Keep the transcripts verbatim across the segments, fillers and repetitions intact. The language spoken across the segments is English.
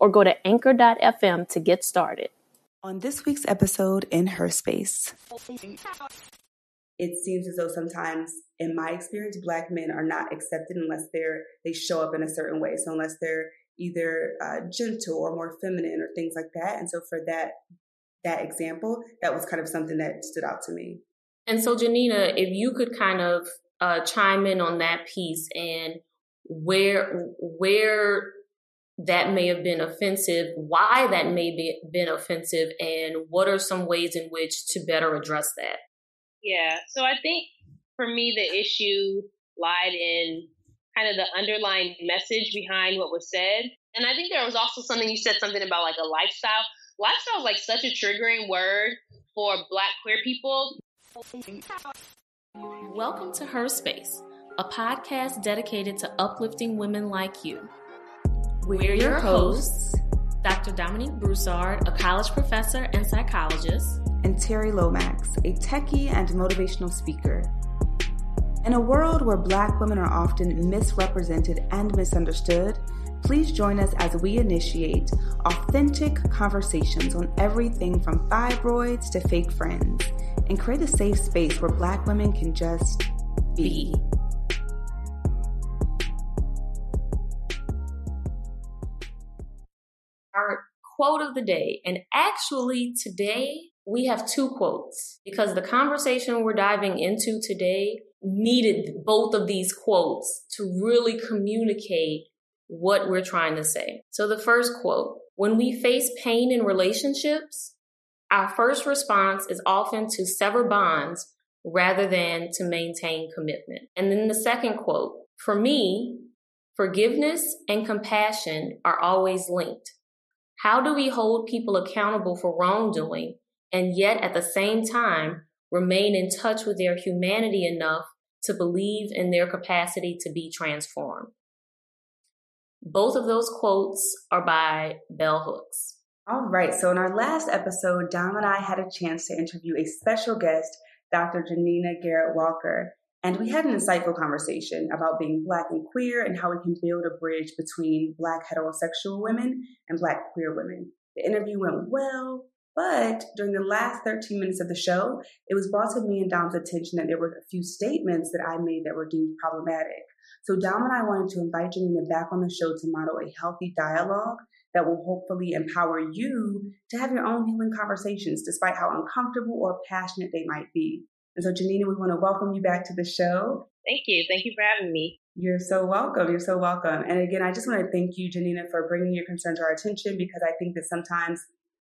or go to anchor dot f m to get started. On this week's episode in Her Space. It seems as though sometimes, in my experience, Black men are not accepted unless they're they show up in a certain way. So unless they're either uh, gentle or more feminine or things like that. And so for that, that example, that was kind of something that stood out to me. And so, Ja'Nina, if you could kind of uh, chime in on that piece and where where... that may have been offensive, why that may be been offensive, and what are some ways in which to better address that? Yeah, so I think for me, the issue lied in kind of the underlying message behind what was said. And I think there was also something you said something about like a lifestyle. Lifestyle is like such a triggering word for Black queer people. Welcome to Her Space, a podcast dedicated to uplifting women like you. We're your hosts, Doctor Dominique Broussard, a college professor and psychologist, and Terri Lomax, a techie and motivational speaker. In a world where Black women are often misrepresented and misunderstood, please join us as we initiate authentic conversations on everything from fibroids to fake friends, and create a safe space where Black women can just be. Our quote of the day. And actually today we have two quotes because the conversation we're diving into today needed both of these quotes to really communicate what we're trying to say. So the first quote, when we face pain in relationships, our first response is often to sever bonds rather than to maintain commitment. And then the second quote, for me, forgiveness and compassion are always linked. How do we hold people accountable for wrongdoing and yet at the same time remain in touch with their humanity enough to believe in their capacity to be transformed? Both of those quotes are by Bell Hooks. All right. So in our last episode, Dom and I had a chance to interview a special guest, Doctor Ja'Nina Garrett-Walker. And we had an insightful conversation about being Black and queer and how we can build a bridge between Black heterosexual women and Black queer women. The interview went well, but during the last thirteen minutes of the show, it was brought to me and Dom's attention that there were a few statements that I made that were deemed problematic. So Dom and I wanted to invite Ja'Nina back on the show to model a healthy dialogue that will hopefully empower you to have your own healing conversations, despite how uncomfortable or passionate they might be. And so, Ja'Nina, we want to welcome you back to the show. Thank you. Thank you for having me. You're so welcome. You're so welcome. And again, I just want to thank you, Ja'Nina, for bringing your concern to our attention, because I think that sometimes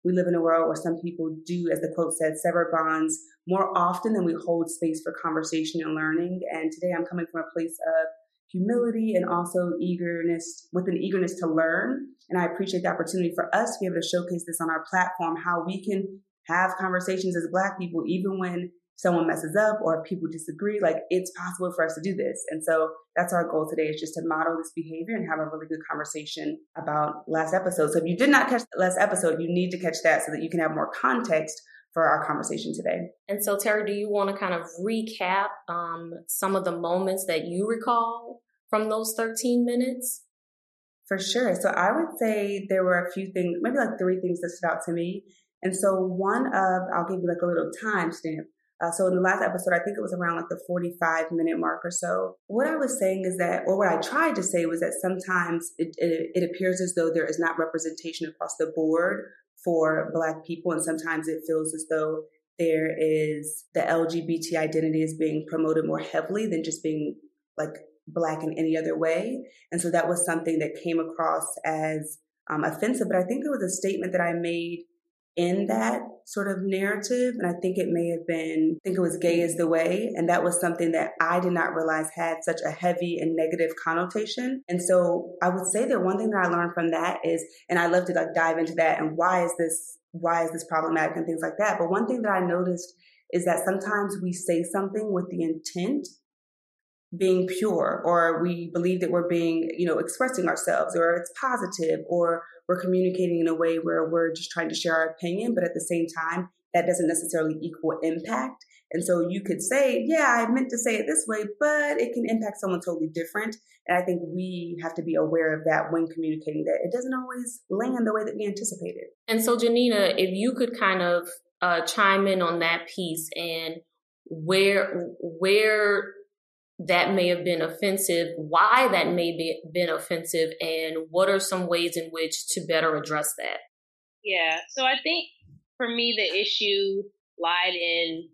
we live in a world where some people do, as the quote said, sever bonds more often than we hold space for conversation and learning. And today I'm coming from a place of humility and also eagerness, with an eagerness to learn. And I appreciate the opportunity for us to be able to showcase this on our platform, how we can have conversations as Black people, even when someone messes up or people disagree. Like, it's possible for us to do this. And so that's our goal today, is just to model this behavior and have a really good conversation about last episode. So if you did not catch the last episode, you need to catch that so that you can have more context for our conversation today. And so, Terri, do you want to kind of recap um, some of the moments that you recall from those thirteen minutes? For sure. So I would say there were a few things, maybe like three things that stood out to me. And so one of, I'll give you like a little time stamp. Uh, so in the last episode, I think it was around like the forty-five minute mark or so. What I was saying is that, or what I tried to say was that sometimes it, it, it appears as though there is not representation across the board for Black people. And sometimes it feels as though there is the L G B T identity is being promoted more heavily than just being like Black in any other way. And so that was something that came across as um, offensive. But I think it was a statement that I made in that sort of narrative. And I think it may have been, I think it was gay is the way. And that was something that I did not realize had such a heavy and negative connotation. And so I would say that one thing that I learned from that is, and I love to like dive into that and why is this, why is this problematic and things like that. But one thing that I noticed is that sometimes we say something with the intent being pure, or we believe that we're being, you know, expressing ourselves, or it's positive, or we're communicating in a way where we're just trying to share our opinion. But at the same time, that doesn't necessarily equal impact. And so you could say, yeah, I meant to say it this way, but it can impact someone totally different. And I think we have to be aware of that when communicating, that it doesn't always land the way that we anticipated. And so, Ja'Nina, if you could kind of uh, chime in on that piece and where, where, that may have been offensive, why that may be been offensive, and what are some ways in which to better address that? Yeah, so I think for me, the issue lied in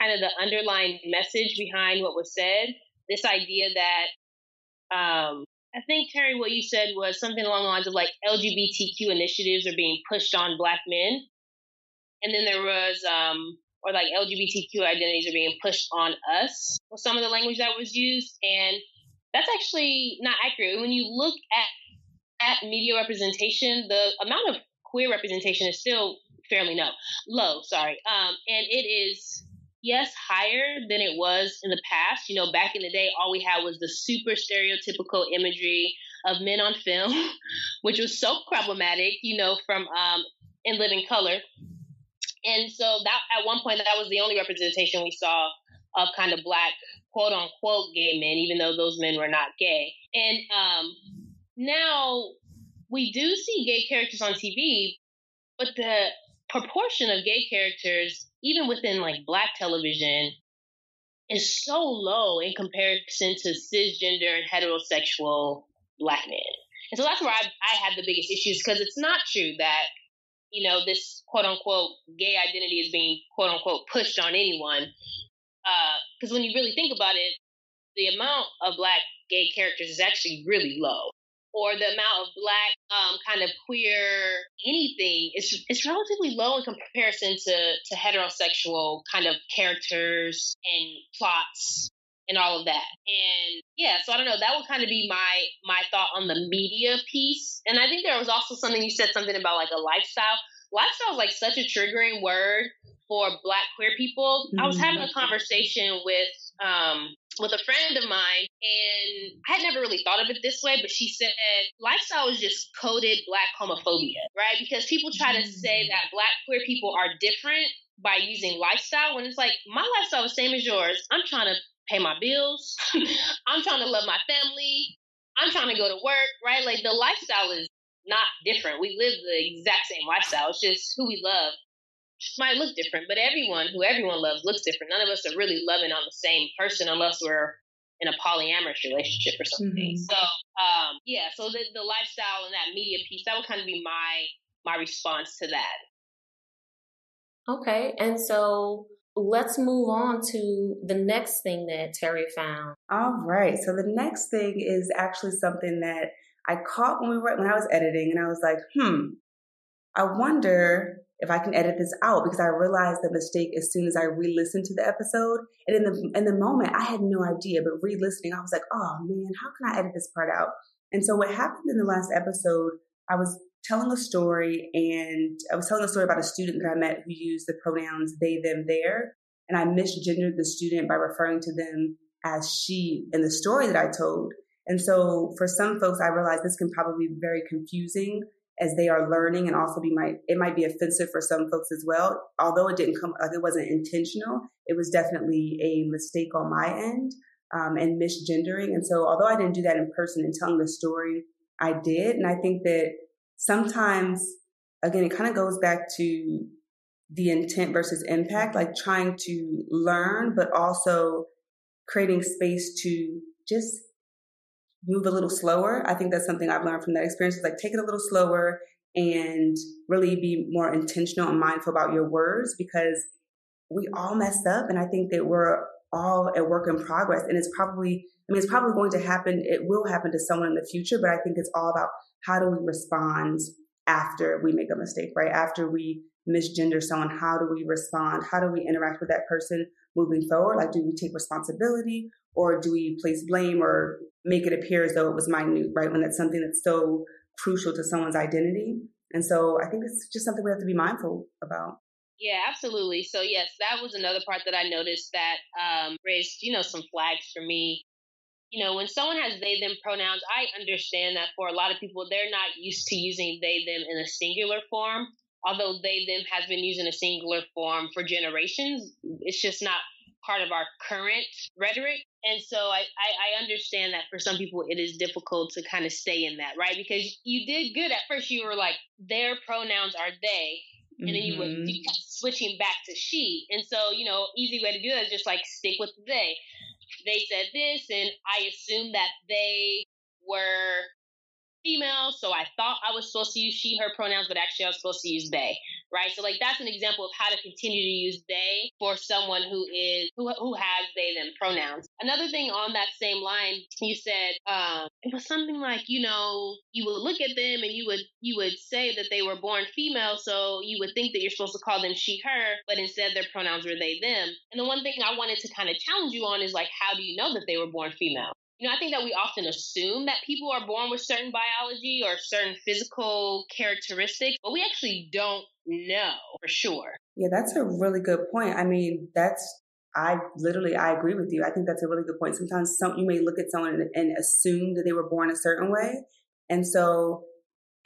kind of the underlying message behind what was said. This idea that um, I think, Terri, what you said was something along the lines of like L G B T Q initiatives are being pushed on Black men. And then there was... Um, or like L G B T Q identities are being pushed on us with some of the language that was used. And that's actually not accurate. When you look at, at media representation, the amount of queer representation is still fairly low, low, sorry. Um, and it is, yes, higher than it was in the past. You know, back in the day, all we had was the super stereotypical imagery of men on film, which was so problematic, you know, from um, In Living Color. And so that at one point, that was the only representation we saw of kind of Black, quote unquote, gay men, even though those men were not gay. And um, now we do see gay characters on T V, but the proportion of gay characters, even within like Black television, is so low in comparison to cisgender and heterosexual Black men. And so that's where I, I had the biggest issues, because it's not true that, you know, this quote unquote gay identity is being quote unquote pushed on anyone. Because uh, when you really think about it, the amount of Black gay characters is actually really low, or the amount of Black um, kind of queer anything is it's relatively low in comparison to, to heterosexual kind of characters and plots and all of that. And yeah, so I don't know, that would kind of be my my thought on the media piece. And I think there was also something, you said something about like a lifestyle. Lifestyle is like such a triggering word for Black queer people. Mm-hmm. I was having a conversation with um with a friend of mine, and I had never really thought of it this way, but she said lifestyle is just coded Black homophobia, right? Because people try to say that Black queer people are different by using lifestyle, when it's like, my lifestyle is the same as yours. I'm trying to pay my bills. I'm trying to love my family. I'm trying to go to work, right? Like, the lifestyle is not different. We live the exact same lifestyle. It's just who we love just might look different, but everyone who everyone loves looks different. None of us are really loving on the same person unless we're in a polyamorous relationship or something. Mm-hmm. So, um, yeah, so the, the lifestyle and that media piece, that would kind of be my my response to that. Okay, and so... let's move on to the next thing that Terri found. All right. So the next thing is actually something that I caught when we were when I was editing, and I was like, hmm, I wonder if I can edit this out, because I realized the mistake as soon as I re-listened to the episode. And in the in the moment, I had no idea, but re-listening, I was like, oh man, how can I edit this part out? And so what happened in the last episode, I was telling a story and I was telling a story about a student that I met who used the pronouns they, them, their, and I misgendered the student by referring to them as she in the story that I told. And so for some folks, I realized this can probably be very confusing as they are learning, and also be might it might be offensive for some folks as well. Although it didn't come, like it wasn't intentional, it was definitely a mistake on my end um, and misgendering. And so although I didn't do that in person, and telling the story, I did. And I think that sometimes, again, it kind of goes back to the intent versus impact, like trying to learn, but also creating space to just move a little slower. I think that's something I've learned from that experience, is like take it a little slower and really be more intentional and mindful about your words, because we all mess up. And I think that we're all a work in progress. And it's probably, I mean, it's probably going to happen. It will happen to someone in the future, but I think it's all about how do we respond after we make a mistake, right? After we misgender someone, how do we respond? How do we interact with that person moving forward? Like, do we take responsibility, or do we place blame or make it appear as though it was minute, right? When that's something that's so crucial to someone's identity. And so I think it's just something we have to be mindful about. Yeah, absolutely. So yes, that was another part that I noticed that um, raised, you know, some flags for me. You know, when someone has they, them pronouns, I understand that for a lot of people, they're not used to using they, them in a singular form. Although they, them has been used in a singular form for generations, it's just not part of our current rhetoric. And so I, I, I understand that for some people, it is difficult to kind of stay in that, right? Because you did good at first. You were like, their pronouns are they. And then you would you kept switching back to she. And so, you know, easy way to do that is just like stick with they. They said this, and I assumed that they were female, so I thought I was supposed to use she, her pronouns, but actually I was supposed to use they, right? So like that's an example of how to continue to use they for someone who is who who has they, them pronouns. Another thing on that same line, you said um, it was something like, you know, you would look at them and you would you would say that they were born female, so you would think that you're supposed to call them she, her, but instead their pronouns were they, them. And the one thing I wanted to kind of challenge you on is like, how do you know that they were born female? You know, I think that we often assume that people are born with certain biology or certain physical characteristics, but we actually don't know for sure. Yeah, that's a really good point. I mean, that's, I literally, I agree with you. I think that's a really good point. Sometimes some, you may look at someone and, and assume that they were born a certain way. And so,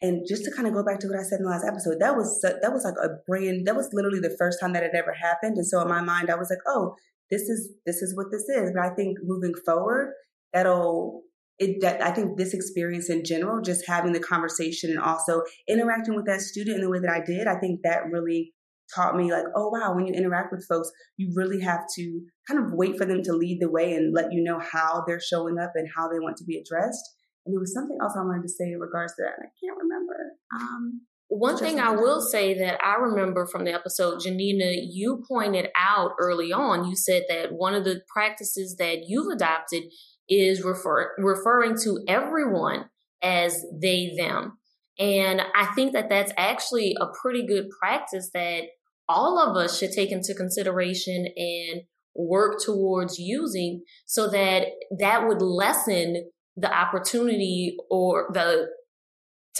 and just to kind of go back to what I said in the last episode, that was, that was like a brand, that was literally the first time that it ever happened. And so in my mind, I was like, oh, this is, this is what this is. But I think moving forward, That'll, it, that, I think this experience in general, just having the conversation and also interacting with that student in the way that I did, I think that really taught me like, oh, wow, when you interact with folks, you really have to kind of wait for them to lead the way and let you know how they're showing up and how they want to be addressed. And there was something else I wanted to say in regards to that, and I can't remember. Um, One thing I will say that I remember from the episode, Ja'Nina, you pointed out early on, you said that one of the practices that you've adopted is refer- referring to everyone as they, them. And I think that that's actually a pretty good practice that all of us should take into consideration and work towards using, so that that would lessen the opportunity or the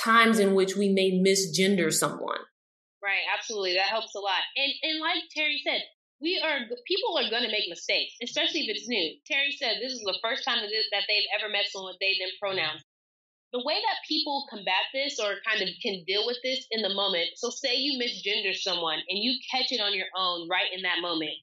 times in which we may misgender someone. Right. Absolutely. That helps a lot. And and like Terri said, We are, people are going to make mistakes, especially if it's new. Terri said this is the first time that they've ever met someone with they, them pronouns. The way that people combat this or kind of can deal with this in the moment, so say you misgender someone and you catch it on your own right in that moment.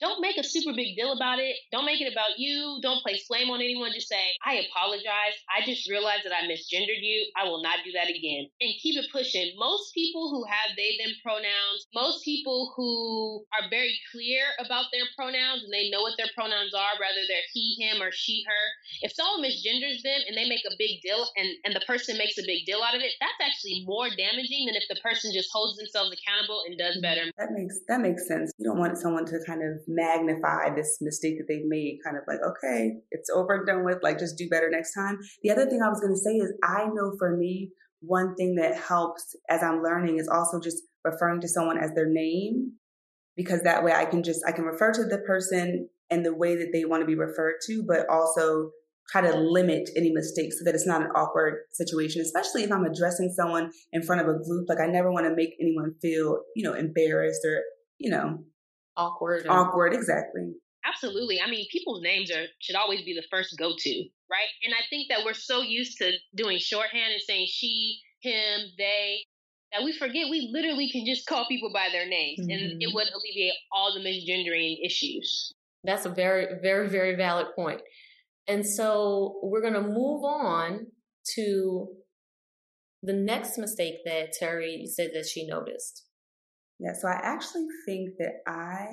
Don't make a super big deal about it. Don't make it about you. Don't place blame on anyone. Just say, I apologize. I just realized that I misgendered you. I will not do that again. And keep it pushing. Most people who have they, them pronouns, most people who are very clear about their pronouns and they know what their pronouns are, whether they're he, him, or she, her, if someone misgenders them and they make a big deal and, and the person makes a big deal out of it, that's actually more damaging than if the person just holds themselves accountable and does better. That makes, that makes sense. You don't want someone to kind of magnify this mistake that they've made, kind of like, okay, it's over and done with, like, just do better next time. The other thing I was going to say is, I know for me, one thing that helps as I'm learning is also just referring to someone as their name, because that way I can just, I can refer to the person in the way that they want to be referred to, but also try to limit any mistakes so that it's not an awkward situation, especially if I'm addressing someone in front of a group. Like, I never want to make anyone feel, you know, embarrassed or, you know, Awkward. And- Awkward, exactly. Absolutely. I mean, people's names are should always be the first go-to, right? And I think that we're so used to doing shorthand and saying she, him, they, that we forget we literally can just call people by their names, mm-hmm. and it would alleviate all the misgendering issues. That's a very, very, very valid point. And so we're going to move on to the next mistake that Terri said that she noticed. Yeah, so I actually think that I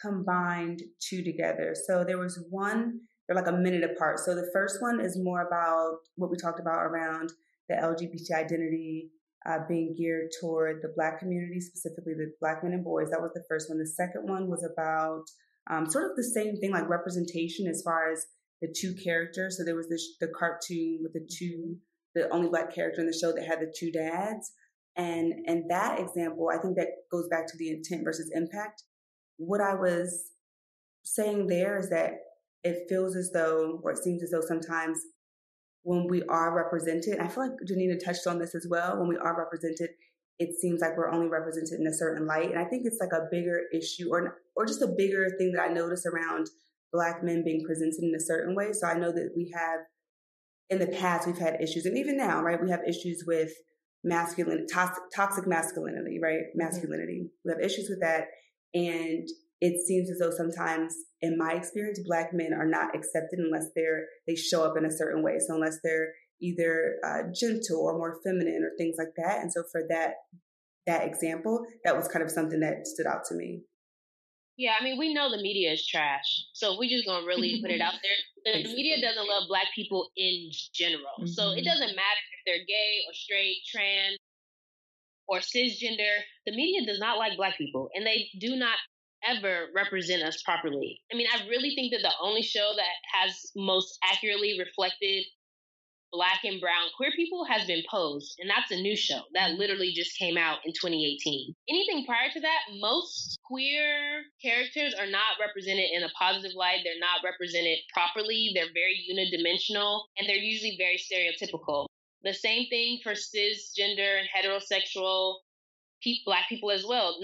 combined two together. So there was one, they're like a minute apart. So the first one is more about what we talked about around the L G B T identity uh, being geared toward the Black community, specifically the Black men and boys. That was the first one. The second one was about um, sort of the same thing, like representation as far as the two characters. So there was this, the cartoon with the two, the only Black character in the show that had the two dads. And and that example, I think that goes back to the intent versus impact. What I was saying there is that it feels as though, or it seems as though sometimes when we are represented, I feel like Ja'Nina touched on this as well, when we are represented, it seems like we're only represented in a certain light. And I think it's like a bigger issue or or just a bigger thing that I notice around Black men being presented in a certain way. So I know that we have, in the past, we've had issues. And even now, right, we have issues with masculine, toxic, toxic masculinity, right? Masculinity. Mm-hmm. We have issues with that. And it seems as though sometimes, in my experience, Black men are not accepted unless they're, they show up in a certain way. So unless they're either uh, gentle or more feminine or things like that. And so for that, that example, that was kind of something that stood out to me. Yeah, I mean, we know the media is trash. So if we're just going to really put it out there, the media doesn't love Black people in general. Mm-hmm. So it doesn't matter if they're gay or straight, trans, or cisgender. The media does not like Black people, and they do not ever represent us properly. I mean, I really think that the only show that has most accurately reflected Black and brown queer people has been Posed, and that's a new show that literally just came out in twenty eighteen. Anything prior to that, most queer characters are not represented in a positive light. They're not represented properly. They're very unidimensional, and they're usually very stereotypical. The same thing for cisgender and heterosexual pe- Black people as well.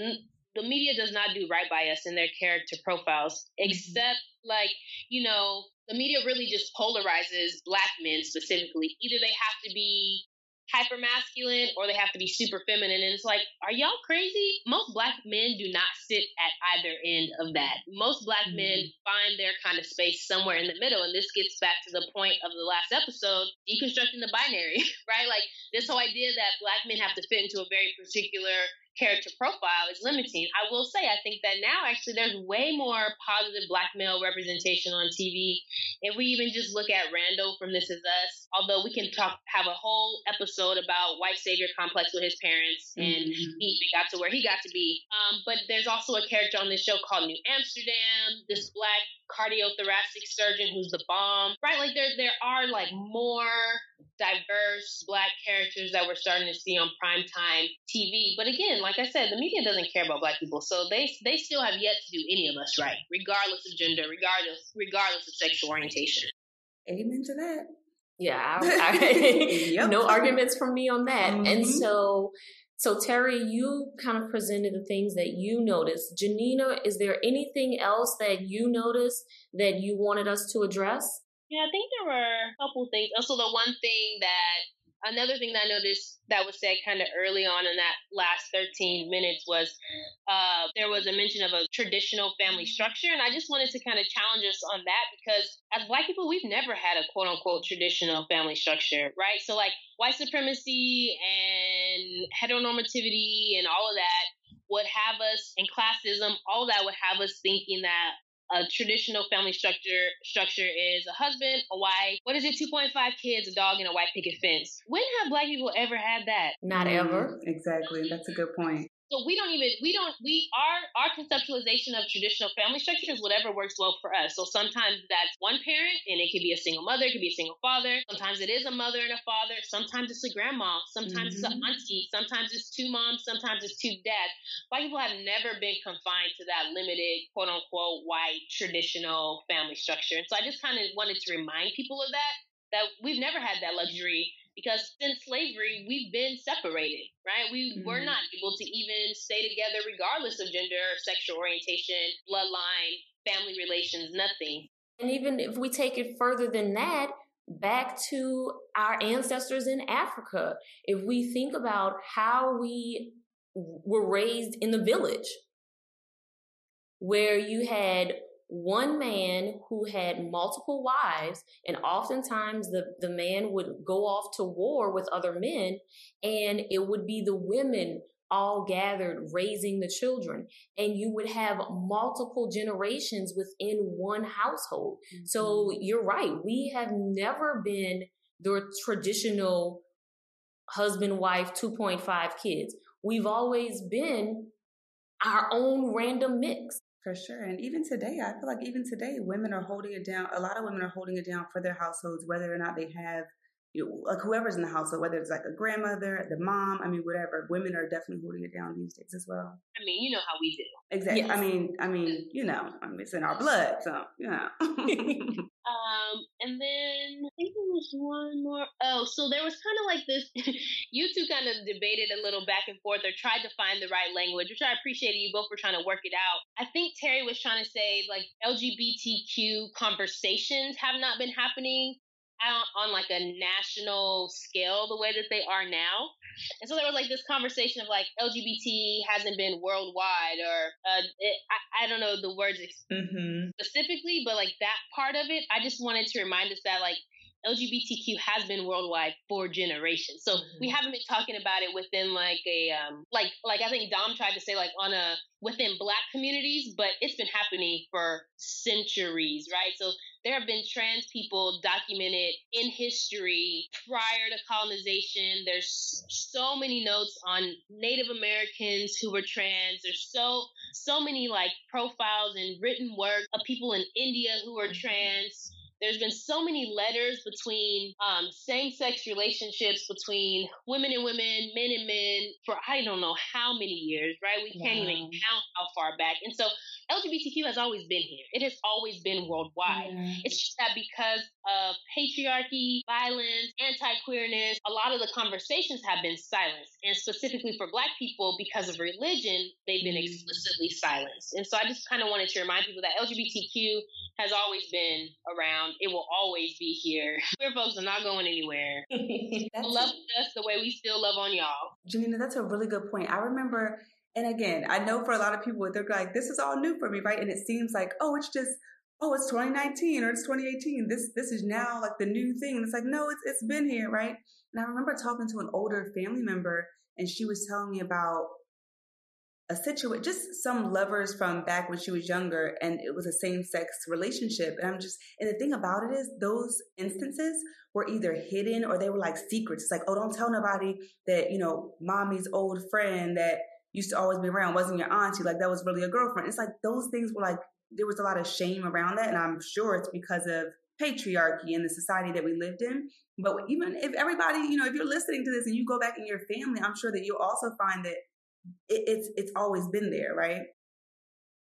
The media does not do right by us in their character profiles, except like, you know, the media really just polarizes Black men specifically. Either they have to be hyper masculine or they have to be super feminine. And it's like, are y'all crazy? Most Black men do not sit at either end of that. Most Black mm-hmm. men find their kind of space somewhere in the middle. And this gets back to the point of the last episode, deconstructing the binary, right? Like this whole idea that Black men have to fit into a very particular character profile is limiting. I will say, I think that now actually there's way more positive Black male representation on T V. If we even just look at Randall from This Is Us, although we can talk, have a whole episode about white savior complex with his parents mm-hmm. and he got to where he got to be. Um, but there's also a character on this show called New Amsterdam, this Black cardiothoracic surgeon who's the bomb, right? Like there, there are like more diverse Black characters that we're starting to see on primetime T V. But again, like I said, the media doesn't care about Black people. So they they still have yet to do any of us right, regardless of gender, regardless regardless of sexual orientation. Amen to that. Yeah. I, I, yep. No arguments from me on that. Mm-hmm. And so, so Terri, you kind of presented the things that you noticed. Ja'Nina, is there anything else that you noticed that you wanted us to address? Yeah, I think there were a couple things. Also, the one thing that, another thing that I noticed that was said kind of early on in that last thirteen minutes was uh, there was a mention of a traditional family structure. And I just wanted to kind of challenge us on that because as Black people, we've never had a quote unquote traditional family structure, right? So like white supremacy and heteronormativity and all of that would have us, and classism, all that would have us thinking that a traditional family structure structure is a husband, a wife, what is it, two point five kids, a dog, and a white picket fence. When have Black people ever had that? Not mm-hmm. ever. Exactly. That's a good point. So we don't even, we don't, we, our, our conceptualization of traditional family structure is whatever works well for us. So sometimes that's one parent, and it could be a single mother, it could be a single father. Sometimes it is a mother and a father. Sometimes it's a grandma. Sometimes mm-hmm. it's an auntie. Sometimes it's two moms. Sometimes it's two dads. Black people have never been confined to that limited, quote unquote, white traditional family structure. And so I just kind of wanted to remind people of that, that we've never had that luxury. Because since slavery, we've been separated, right? We mm-hmm. were not able to even stay together regardless of gender, sexual orientation, bloodline, family relations, nothing. And even if we take it further than that, back to our ancestors in Africa, if we think about how we were raised in the village, where you had one man who had multiple wives, and oftentimes the, the man would go off to war with other men, and it would be the women all gathered raising the children, and you would have multiple generations within one household. Mm-hmm. So you're right. We have never been the traditional husband, wife, two point five kids. We've always been our own random mix. For sure. And even today, I feel like even today, women are holding it down. A lot of women are holding it down for their households, whether or not they have, you know, like whoever's in the household, whether it's like a grandmother, the mom, I mean, whatever. Women are definitely holding it down these days as well. I mean, you know how we do. Exactly. Yes. I mean, I mean, you know, I mean, it's in our blood. So, you know. um, and then I think there was one more. Oh, so there was kind of like this, you two kind of debated a little back and forth or tried to find the right language, which I appreciated. You both were trying to work it out. I think Terri was trying to say like L G B T Q conversations have not been happening out on like a national scale the way that they are now. And so there was like this conversation of like L G B T hasn't been worldwide or uh, it, I, I don't know the words mm-hmm. specifically, but like that part of it, I just wanted to remind us that like L G B T Q has been worldwide for generations. So mm-hmm. we haven't been talking about it within like a, um, like, like I think Dom tried to say like on a, within Black communities, but it's been happening for centuries, right? So there have been trans people documented in history prior to colonization. There's so many notes on Native Americans who were trans. There's so, so many like profiles and written work of people in India who were trans. There's been so many letters between um, same-sex relationships between women and women, men and men for I don't know how many years, right? We can't yeah. even count how far back. And so L G B T Q has always been here. It has always been worldwide. Yeah. It's just that because of patriarchy, violence, anti-queerness, a lot of the conversations have been silenced. And specifically for Black people, because of religion, they've been explicitly silenced. And so I just kind of wanted to remind people that L G B T Q has always been around. It will always be here. Queer folks are not going anywhere. Love us the way we still love on y'all. Ja'Nina, that's a really good point. I remember, and again, I know for a lot of people, they're like, this is all new for me, right? And it seems like, oh, it's just, oh, it's twenty nineteen or it's twenty eighteen. This this is now like the new thing. And it's like, no, it's it's been here, right? And I remember talking to an older family member, and she was telling me about a situation, just some lovers from back when she was younger, and it was a same-sex relationship. And I'm just, and the thing about it is those instances were either hidden or they were like secrets. It's like, oh, don't tell nobody that, you know, mommy's old friend that used to always be around wasn't your auntie. Like that was really a girlfriend. It's like those things were like, there was a lot of shame around that. And I'm sure it's because of patriarchy and the society that we lived in. But even if everybody, you know, if you're listening to this and you go back in your family, I'm sure that you'll also find that It, it's it's always been there, right?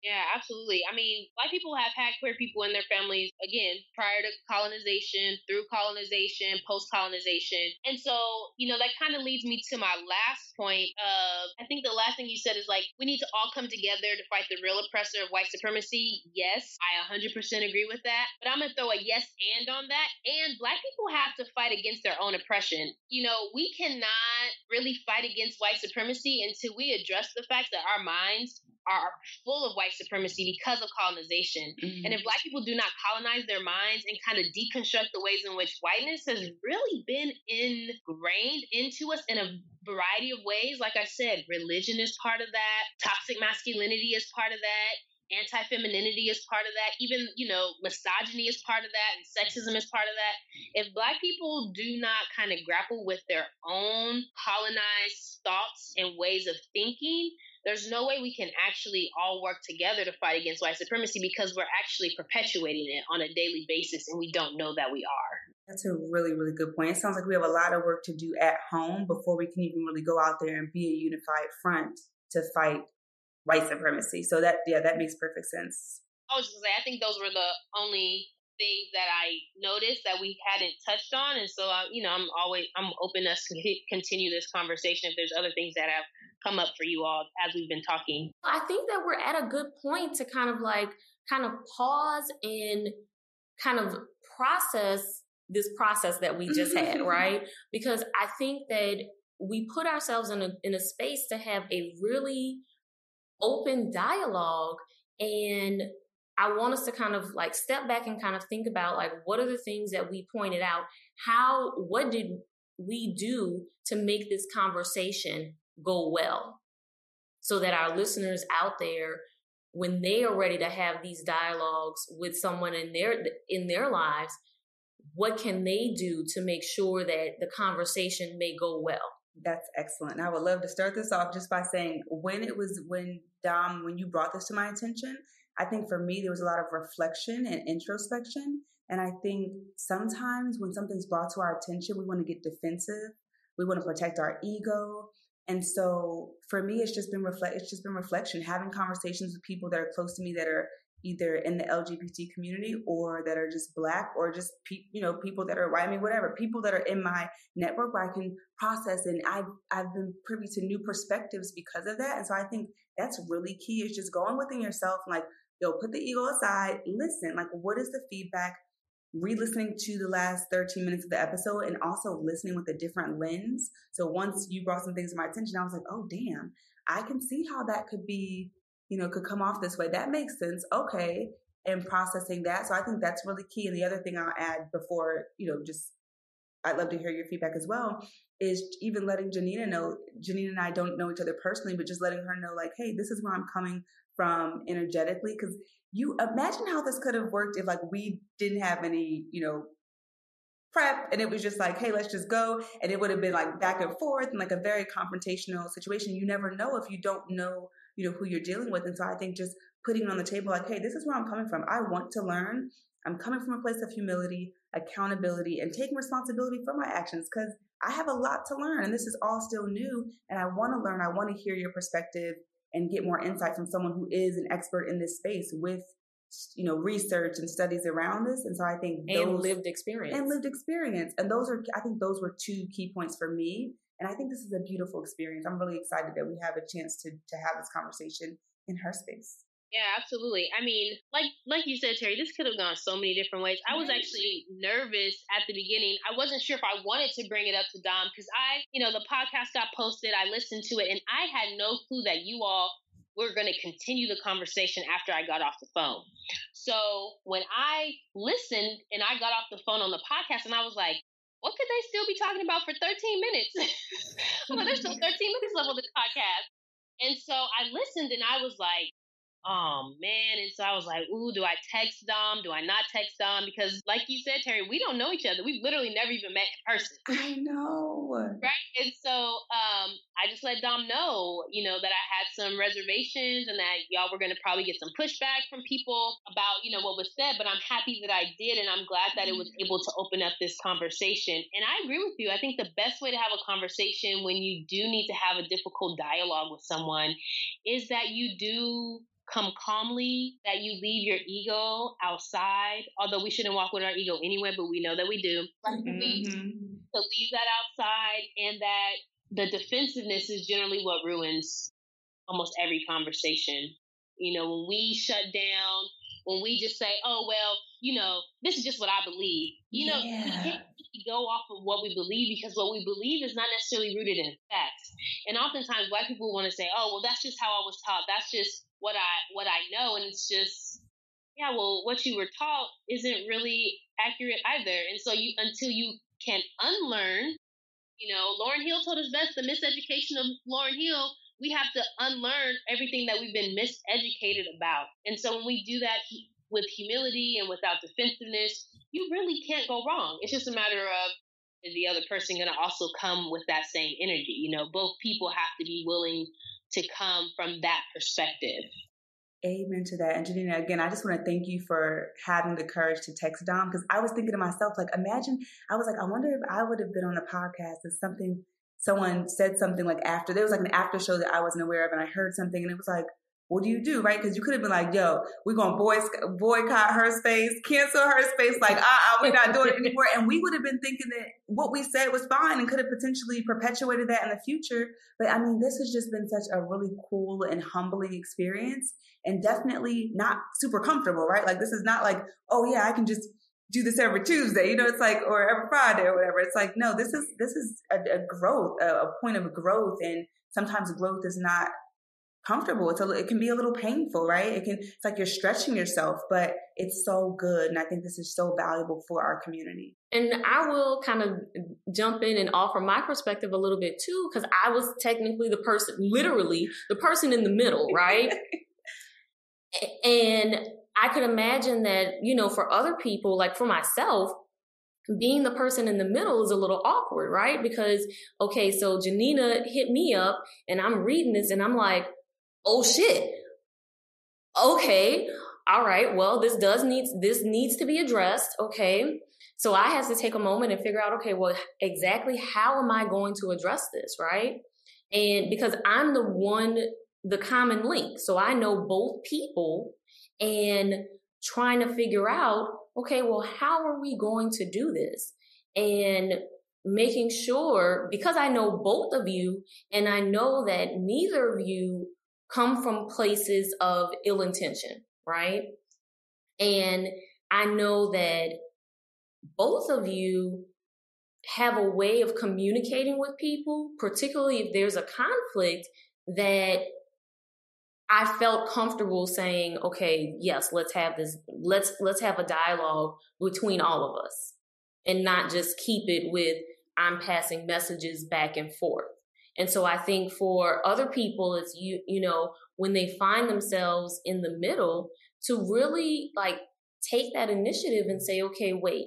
Yeah, absolutely. I mean, Black people have had queer people in their families, again, prior to colonization, through colonization, post-colonization. And so, you know, that kind of leads me to my last point of, I think the last thing you said is like, we need to all come together to fight the real oppressor of white supremacy. Yes, I one hundred percent agree with that. But I'm going to throw a yes and on that. And Black people have to fight against their own oppression. You know, we cannot really fight against white supremacy until we address the fact that our minds are full of white supremacy because of colonization. Mm-hmm. And if Black people do not colonize their minds and kind of deconstruct the ways in which whiteness has really been ingrained into us in a variety of ways, like I said, religion is part of that, toxic masculinity is part of that, anti-femininity is part of that, even, you know, misogyny is part of that, and sexism is part of that. If Black people do not kind of grapple with their own colonized thoughts and ways of thinking, there's no way we can actually all work together to fight against white supremacy because we're actually perpetuating it on a daily basis and we don't know that we are. That's a really, really good point. It sounds like we have a lot of work to do at home before we can even really go out there and be a unified front to fight white supremacy. So that, yeah, that makes perfect sense. I was just going to say, I think those were the only things that I noticed that we hadn't touched on. And so, uh, you know, I'm always, I'm open to continue this conversation if there's other things that have come up for you all as we've been talking. I think that we're at a good point to kind of like, kind of pause and kind of process this process that we just had, right? Because I think that we put ourselves in a, in a space to have a really open dialogue, and I want us to kind of like step back and kind of think about like, what are the things that we pointed out? How, what did we do to make this conversation go well? so that our listeners out there, when they are ready to have these dialogues with someone in their in their lives, what can they do to make sure that the conversation may go well? That's excellent. I would love to start this off just by saying when it was when Dom, when you brought this to my attention, I think for me, there was a lot of reflection and introspection. And I think sometimes when something's brought to our attention, we want to get defensive. We want to protect our ego. And so for me, it's just been reflect. It's just been reflection, having conversations with people that are close to me that are either in the L G B T community or that are just Black or just, pe- you know, people that are white, I mean, whatever, people that are in my network where I can process. And I've, I've been privy to new perspectives because of that. And so I think that's really key. It's just going within yourself and like, yo, put the ego aside, listen, like, what is the feedback? Re-listening to the last thirteen minutes of the episode and also listening with a different lens. So once you brought some things to my attention, I was like, oh, damn, I can see how that could be, you know, could come off this way. That makes sense. Okay. And processing that. So I think that's really key. And the other thing I'll add before, you know, just, I'd love to hear your feedback as well, is even letting Ja'Nina know, Ja'Nina and I don't know each other personally, but just letting her know like, hey, this is where I'm coming from energetically. Cause you imagine how this could have worked if like we didn't have any, you know, prep and it was just like, hey, let's just go. And it would have been like back and forth and like a very confrontational situation. You never know if you don't know, you know, who you're dealing with. And so I think just putting it on the table like, hey, this is where I'm coming from. I want to learn. I'm coming from a place of humility, accountability, and taking responsibility for my actions because I have a lot to learn. And this is all still new. And I want to learn. I want to hear your perspective and get more insight from someone who is an expert in this space with, you know, research and studies around this. And so I think those, and lived experience. And lived experience. And those are, I think those were two key points for me. And I think this is a beautiful experience. I'm really excited that we have a chance to to have this conversation in Her Space. Yeah, absolutely. I mean, like like you said, Terri, this could have gone so many different ways. I was actually nervous at the beginning. I wasn't sure if I wanted to bring it up to Dom because I, you know, the podcast got posted. I listened to it and I had no clue that you all were going to continue the conversation after I got off the phone. So when I listened and I got off the phone on the podcast and I was like, what could they still be talking about for thirteen minutes? I'm like, there's still thirteen minutes left on this podcast. And so I listened and I was like, oh, man. And so I was like, ooh, do I text Dom? Do I not text Dom? Because like you said, Terri, we don't know each other. We've literally never even met in person. I know. Right? And so um, I just let Dom know, you know, that I had some reservations and that y'all were going to probably get some pushback from people about, you know, what was said. But I'm happy that I did. And I'm glad that it was able to open up this conversation. And I agree with you. I think the best way to have a conversation when you do need to have a difficult dialogue with someone is that you do come calmly, that you leave your ego outside, although we shouldn't walk with our ego anyway, but we know that we do. Mm-hmm. We, to leave that outside and that the defensiveness is generally what ruins almost every conversation. You know, when we shut down, when we just say, oh, well, you know, this is just what I believe. You know, yeah. We can't go off of what we believe because what we believe is not necessarily rooted in facts. And oftentimes Black people want to say, oh, well, that's just how I was taught. That's just what I what I know. And it's just, yeah, well, what you were taught isn't really accurate either. And so you until you can unlearn, you know, Lauryn Hill told us best, the miseducation of Lauryn Hill, we have to unlearn everything that we've been miseducated about. And so when we do that with humility and without defensiveness, you really can't go wrong. It's just a matter of, is the other person going to also come with that same energy? You know, both people have to be willing to come from that perspective. Amen to that. And Ja'Nina, again, I just want to thank you for having the courage to text Dom, because I was thinking to myself, like, imagine, I was like, I wonder if I would have been on a podcast if something, someone said something like after, there was like an after show that I wasn't aware of, and I heard something and it was like, what do you do, right? Because you could have been like, yo, we're going to boycott Her Space, cancel Her Space, like, uh-uh, we're not doing it anymore. And we would have been thinking that what we said was fine and could have potentially perpetuated that in the future. But, I mean, this has just been such a really cool and humbling experience and definitely not super comfortable, right? Like, this is not like, oh, yeah, I can just do this every Tuesday, you know, it's like, or every Friday or whatever. It's like, no, this is this is a, a growth, a, a point of growth. And sometimes growth is not comfortable. It's a, it can be a little painful, right? It can, it's like you're stretching yourself, but it's so good. And I think this is so valuable for our community. And I will kind of jump in and offer my perspective a little bit too, because I was technically the person, literally the person in the middle, right? And I could imagine that, you know, for other people, like for myself, being the person in the middle is a little awkward, right? Because, okay, so Ja'Nina hit me up and I'm reading this and I'm like, oh shit. Okay. All right. Well, this does need, this needs to be addressed. Okay. So I have to take a moment and figure out, okay, well, exactly how am I going to address this? Right. And because I'm the one, the common link. So I know both people and trying to figure out, okay, well, how are we going to do this? And making sure, because I know both of you, and I know that neither of you come from places of ill intention, right? And I know that both of you have a way of communicating with people, particularly if there's a conflict, that I felt comfortable saying, okay, yes, let's have this, let's, let's have a dialogue between all of us and not just keep it with, I'm passing messages back and forth. And so I think for other people, it's, you, you know, when they find themselves in the middle, to really like take that initiative and say, okay, wait,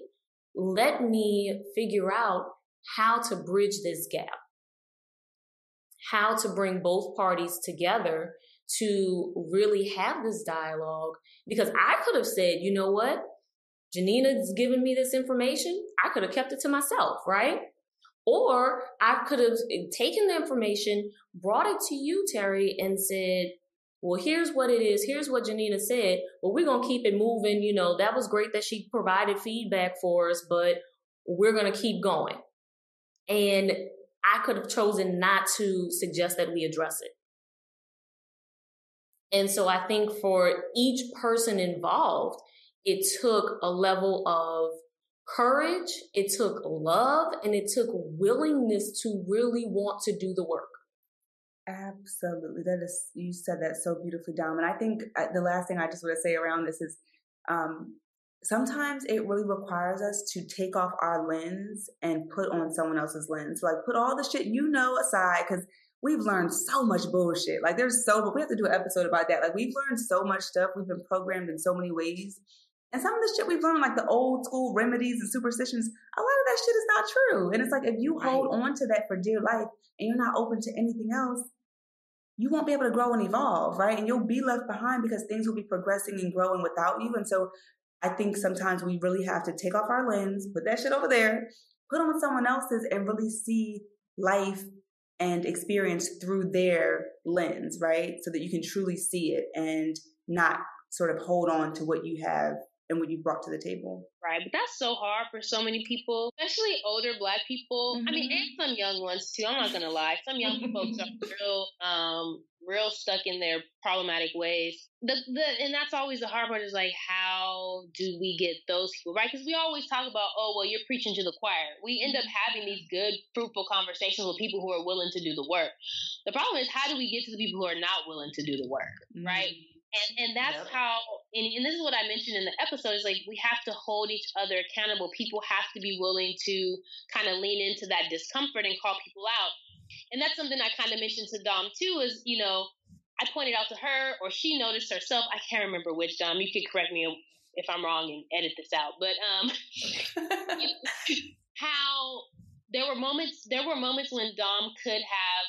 let me figure out how to bridge this gap, how to bring both parties together to really have this dialogue. Because I could have said, you know what, Ja'Nina's given me this information. I could have kept it to myself, right? Or I could have taken the information, brought it to you, Terri, and said, well, here's what it is. Here's what Ja'Nina said. Well, we're going to keep it moving. You know, that was great that she provided feedback for us, but we're going to keep going. And I could have chosen not to suggest that we address it. And so I think for each person involved, it took a level of courage, it took love, and it took willingness to really want to do the work. Absolutely. That is, you said that so beautifully, Dom. And I think the last thing I just want to say around this is um, sometimes it really requires us to take off our lens and put on someone else's lens. Like put all the shit you know aside, because we've learned so much bullshit. Like there's so, but we have to do an episode about that. Like we've learned so much stuff. We've been programmed in so many ways. And some of the shit we've learned, like the old school remedies and superstitions, a lot of that shit is not true. And it's like, if you hold on to that for dear life and you're not open to anything else, you won't be able to grow and evolve, right? And you'll be left behind because things will be progressing and growing without you. And so I think sometimes we really have to take off our lens, put that shit over there, put on someone else's, and really see life and experience through their lens, right? So that you can truly see it and not sort of hold on to what you have and what you brought to the table. Right, but that's so hard for so many people, especially older Black people. Mm-hmm. I mean, and some young ones too, I'm not gonna lie. Some young folks are real, um, real stuck in their problematic ways. The, the And that's always the hard part, is like, how do we get those people, right? Because we always talk about, oh, well, you're preaching to the choir. We end up having these good, fruitful conversations with people who are willing to do the work. The problem is, how do we get to the people who are not willing to do the work, mm-hmm. right? And, and that's yep. how, and, and this is what I mentioned in the episode, is like, we have to hold each other accountable. People have to be willing to kind of lean into that discomfort and call people out. And that's something I kind of mentioned to Dom too, is, you know, I pointed out to her, or she noticed herself. I can't remember which, Dom. You could correct me if I'm wrong and edit this out. But um, you know, how there were moments, there were moments when Dom could have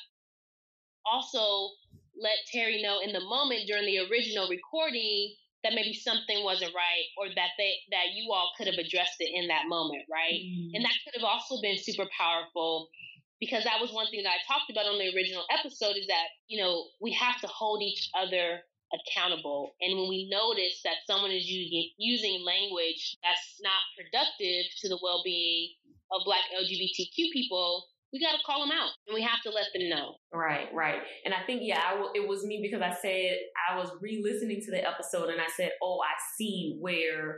also let Terri know in the moment during the original recording that maybe something wasn't right, or that they, that you all could have addressed it in that moment, right? Mm. And that could have also been super powerful, because that was one thing that I talked about on the original episode, is that, you know, we have to hold each other accountable. And when we notice that someone is using, using language that's not productive to the well-being of Black L G B T Q people, we got to call them out, and we have to let them know. Right, right. And I think, yeah, I w- it was me, because I said, I was re-listening to the episode and I said, oh, I see where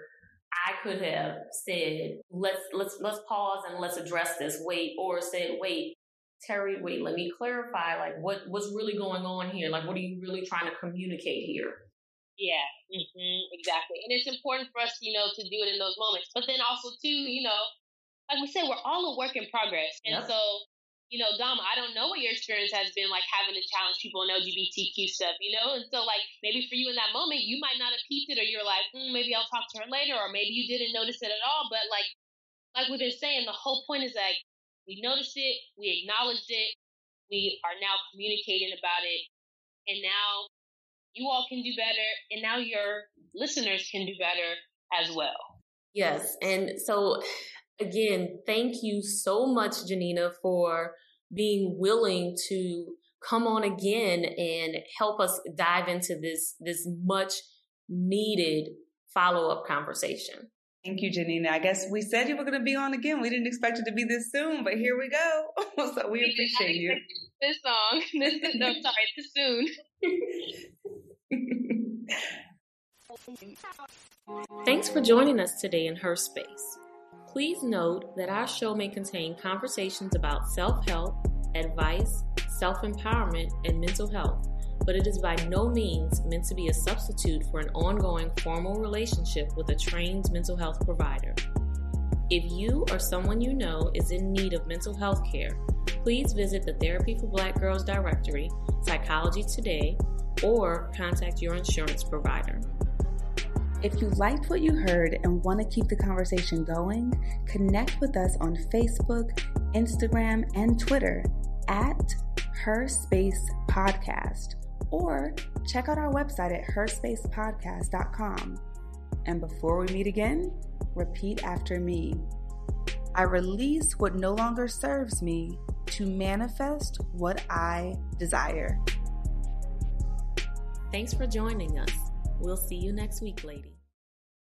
I could have said, let's, let's, let's pause and let's address this. Wait, or said, wait, Terri, wait, let me clarify, like, what, what's really going on here? Like, what are you really trying to communicate here? Yeah, mm-hmm, exactly. And it's important for us, you know, to do it in those moments. But then also, too, you know, like we said, we're all a work in progress. And yep. so, you know, Dom, I don't know what your experience has been like having to challenge people in L G B T Q stuff, you know? And so, like, maybe for you in that moment, you might not have peeped it, or you're like, mm, maybe I'll talk to her later, or maybe you didn't notice it at all. But, like, like we've been saying, the whole point is, like, we noticed it, we acknowledged it, we are now communicating about it, and now you all can do better, and now your listeners can do better as well. Yes, and so again, thank you so much, Ja'Nina, for being willing to come on again and help us dive into this, this much needed follow-up conversation. Thank you, Ja'Nina. I guess we said you were going to be on again. We didn't expect it to be this soon, but here we go. So we appreciate you. This song. This is, no, sorry, this soon. Thanks for joining us today in Her Space. Please note that our show may contain conversations about self-help, advice, self-empowerment, and mental health, but it is by no means meant to be a substitute for an ongoing formal relationship with a trained mental health provider. If you or someone you know is in need of mental health care, please visit the Therapy for Black Girls directory, Psychology Today, or contact your insurance provider. If you liked what you heard and want to keep the conversation going, connect with us on Facebook, Instagram, and Twitter at Her Space Podcast. Or check out our website at her space podcast dot com. And before we meet again, repeat after me. I release what no longer serves me to manifest what I desire. Thanks for joining us. We'll see you next week, ladies.